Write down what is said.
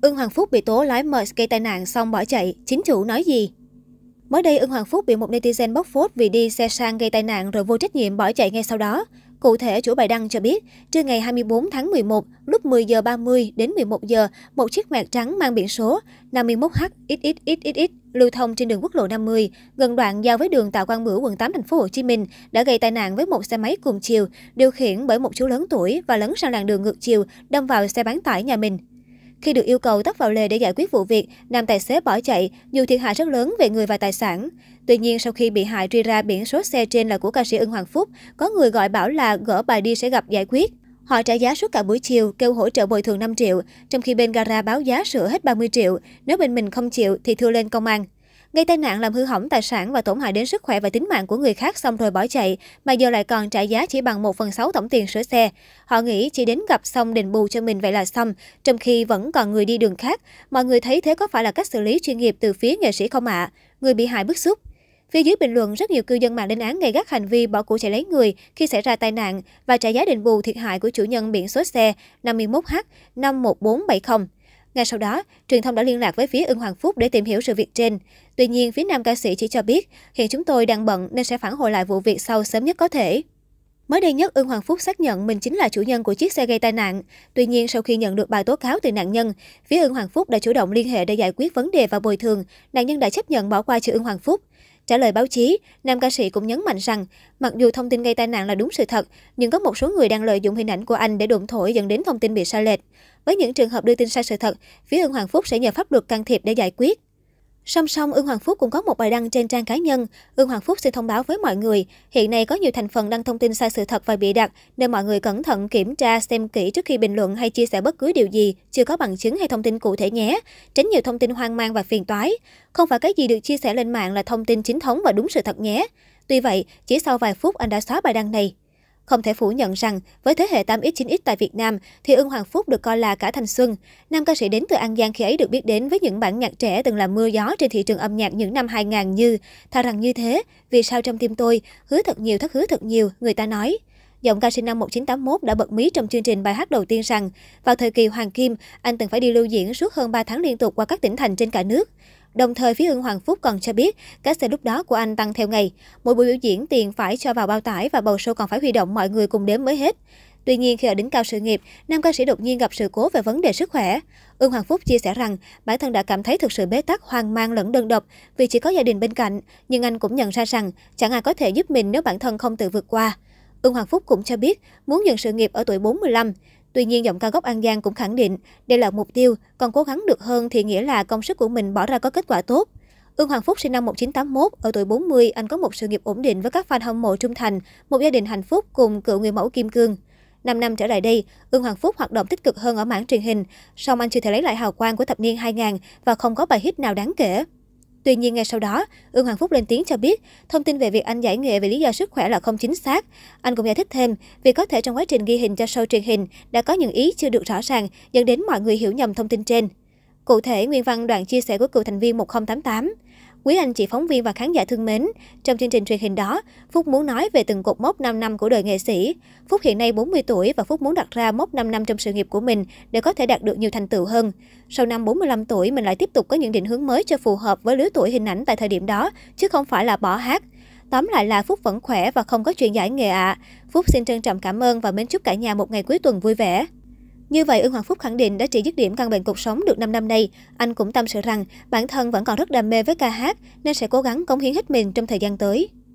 Ưng Hoàng Phúc bị tố lái merch gây tai nạn xong bỏ chạy, chính chủ nói gì? Mới đây, Ưng Hoàng Phúc bị một netizen bóc phốt vì đi xe sang gây tai nạn rồi vô trách nhiệm bỏ chạy ngay sau đó. Cụ thể, chủ bài đăng cho biết, trưa ngày 24 tháng 11, lúc 10h30 đến 11h, một chiếc Mạt trắng mang biển số 51H-XXXXX lưu thông trên đường quốc lộ 50, gần đoạn giao với đường Tạ Quang Bửu, quận 8, thành phố Hồ Chí Minh, đã gây tai nạn với một xe máy cùng chiều, điều khiển bởi một chú lớn tuổi và lấn sang làn đường ngược chiều, đâm vào xe bán tải nhà mình. Khi được yêu cầu tấp vào lề để giải quyết vụ việc, nam tài xế bỏ chạy, dù thiệt hại rất lớn về người và tài sản. Tuy nhiên, sau khi bị hại truy ra biển số xe trên là của ca sĩ Ưng Hoàng Phúc, có người gọi bảo là gỡ bài đi sẽ gặp giải quyết. Họ trả giá suốt cả buổi chiều, kêu hỗ trợ bồi thường 5 triệu, trong khi bên gara báo giá sửa hết 30 triệu. Nếu bên mình không chịu thì thưa lên công an. Gây tai nạn làm hư hỏng tài sản và tổn hại đến sức khỏe và tính mạng của người khác xong rồi bỏ chạy, mà giờ lại còn trả giá chỉ bằng 1/6 tổng tiền sửa xe. Họ nghĩ chỉ đến gặp xong đền bù cho mình vậy là xong, trong khi vẫn còn người đi đường khác. Mọi người thấy thế có phải là cách xử lý chuyên nghiệp từ phía nghệ sĩ không ạ? Người bị hại bức xúc. Phía dưới bình luận, rất nhiều cư dân mạng lên án gay gắt hành vi bỏ của chạy lấy người khi xảy ra tai nạn và trả giá đền bù thiệt hại của chủ nhân biển số xe 51H-51470. Ngay sau đó, truyền thông đã liên lạc với phía Ưng Hoàng Phúc để tìm hiểu sự việc trên. Tuy nhiên, phía nam ca sĩ chỉ cho biết, hiện chúng tôi đang bận nên sẽ phản hồi lại vụ việc sau sớm nhất có thể. Mới đây nhất, Ưng Hoàng Phúc xác nhận mình chính là chủ nhân của chiếc xe gây tai nạn. Tuy nhiên, sau khi nhận được bài tố cáo từ nạn nhân, phía Ưng Hoàng Phúc đã chủ động liên hệ để giải quyết vấn đề và bồi thường. Nạn nhân đã chấp nhận bỏ qua chữ Ưng Hoàng Phúc. Trả lời báo chí, nam ca sĩ cũng nhấn mạnh rằng, mặc dù thông tin gây tai nạn là đúng sự thật, nhưng có một số người đang lợi dụng hình ảnh của anh để đồn thổi dẫn đến thông tin bị sai lệch. Với những trường hợp đưa tin sai sự thật, phía Ưng Hoàng Phúc sẽ nhờ pháp luật can thiệp để giải quyết. Song song, Ưng Hoàng Phúc cũng có một bài đăng trên trang cá nhân. Ưng Hoàng Phúc xin thông báo với mọi người, hiện nay có nhiều thành phần đăng thông tin sai sự thật và bịa đặt, nên mọi người cẩn thận kiểm tra xem kỹ trước khi bình luận hay chia sẻ bất cứ điều gì chưa có bằng chứng hay thông tin cụ thể nhé. Tránh nhiều thông tin hoang mang và phiền toái. Không phải cái gì được chia sẻ lên mạng là thông tin chính thống và đúng sự thật nhé. Tuy vậy, chỉ sau vài phút anh đã xóa bài đăng này. Không thể phủ nhận rằng, với thế hệ 8X, 9X tại Việt Nam thì Ưng Hoàng Phúc được coi là cả thanh xuân. Nam ca sĩ đến từ An Giang khi ấy được biết đến với những bản nhạc trẻ từng làm mưa gió trên thị trường âm nhạc những năm 2000 như Thà rằng như thế, Vì sao trong tim tôi, Hứa thật nhiều thất hứa thật nhiều, Người ta nói. Giọng ca sĩ năm 1981 đã bật mí trong chương trình bài hát đầu tiên rằng, vào thời kỳ hoàng kim, anh từng phải đi lưu diễn suốt hơn 3 tháng liên tục qua các tỉnh thành trên cả nước. Đồng thời, phía Ưng Hoàng Phúc còn cho biết, các xe lúc đó của anh tăng theo ngày. Mỗi buổi biểu diễn, tiền phải cho vào bao tải và bầu show còn phải huy động mọi người cùng đếm mới hết. Tuy nhiên, khi ở đỉnh cao sự nghiệp, nam ca sĩ đột nhiên gặp sự cố về vấn đề sức khỏe. Ưng Hoàng Phúc chia sẻ rằng, bản thân đã cảm thấy thực sự bế tắc, hoang mang lẫn đơn độc vì chỉ có gia đình bên cạnh. Nhưng anh cũng nhận ra rằng, chẳng ai có thể giúp mình nếu bản thân không tự vượt qua. Ưng Hoàng Phúc cũng cho biết, muốn dừng sự nghiệp ở tuổi 45. Tuy nhiên, giọng ca gốc An Giang cũng khẳng định, đây là mục tiêu, còn cố gắng được hơn thì nghĩa là công sức của mình bỏ ra có kết quả tốt. Ưng Hoàng Phúc sinh năm 1981, ở tuổi 40, anh có một sự nghiệp ổn định với các fan hâm mộ trung thành, một gia đình hạnh phúc cùng cựu người mẫu Kim Cương. 5 năm trở lại đây, Ưng Hoàng Phúc hoạt động tích cực hơn ở mảng truyền hình, song anh chưa thể lấy lại hào quang của thập niên 2000 và không có bài hit nào đáng kể. Tuy nhiên, ngay sau đó, Ưng Hoàng Phúc lên tiếng cho biết, thông tin về việc anh giải nghệ vì lý do sức khỏe là không chính xác. Anh cũng giải thích thêm, vì có thể trong quá trình ghi hình cho show truyền hình đã có những ý chưa được rõ ràng, dẫn đến mọi người hiểu nhầm thông tin trên. Cụ thể, nguyên văn đoạn chia sẻ của cựu thành viên 1088. Quý anh chị phóng viên và khán giả thân mến, trong chương trình truyền hình đó, Phúc muốn nói về từng cột mốc 5 năm của đời nghệ sĩ. Phúc hiện nay 40 tuổi và Phúc muốn đặt ra mốc 5 năm trong sự nghiệp của mình để có thể đạt được nhiều thành tựu hơn. Sau năm 45 tuổi, mình lại tiếp tục có những định hướng mới cho phù hợp với lứa tuổi hình ảnh tại thời điểm đó, chứ không phải là bỏ hát. Tóm lại là Phúc vẫn khỏe và không có chuyện giải nghệ ạ. Phúc xin trân trọng cảm ơn và mến chúc cả nhà một ngày cuối tuần vui vẻ. Như vậy, Ưng Hoàng Phúc khẳng định đã trị dứt điểm căn bệnh cuộc sống được 5 năm nay. Anh cũng tâm sự rằng bản thân vẫn còn rất đam mê với ca hát nên sẽ cố gắng cống hiến hết mình trong thời gian tới.